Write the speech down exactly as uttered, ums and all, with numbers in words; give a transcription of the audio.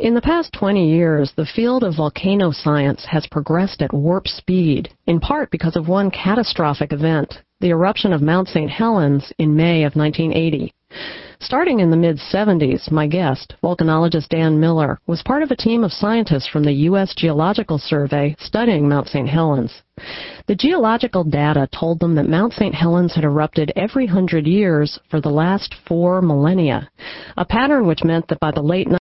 In the past twenty years, the field of volcano science has progressed at warp speed, in part because of one catastrophic event, the eruption of Mount Saint Helens in May of nineteen eighty. Starting in the mid seventies, my guest, volcanologist Dan Miller, was part of a team of scientists from the U S Geological Survey studying Mount Saint Helens. The geological data told them that Mount Saint Helens had erupted every hundred years for the last four millennia, a pattern which meant that by the late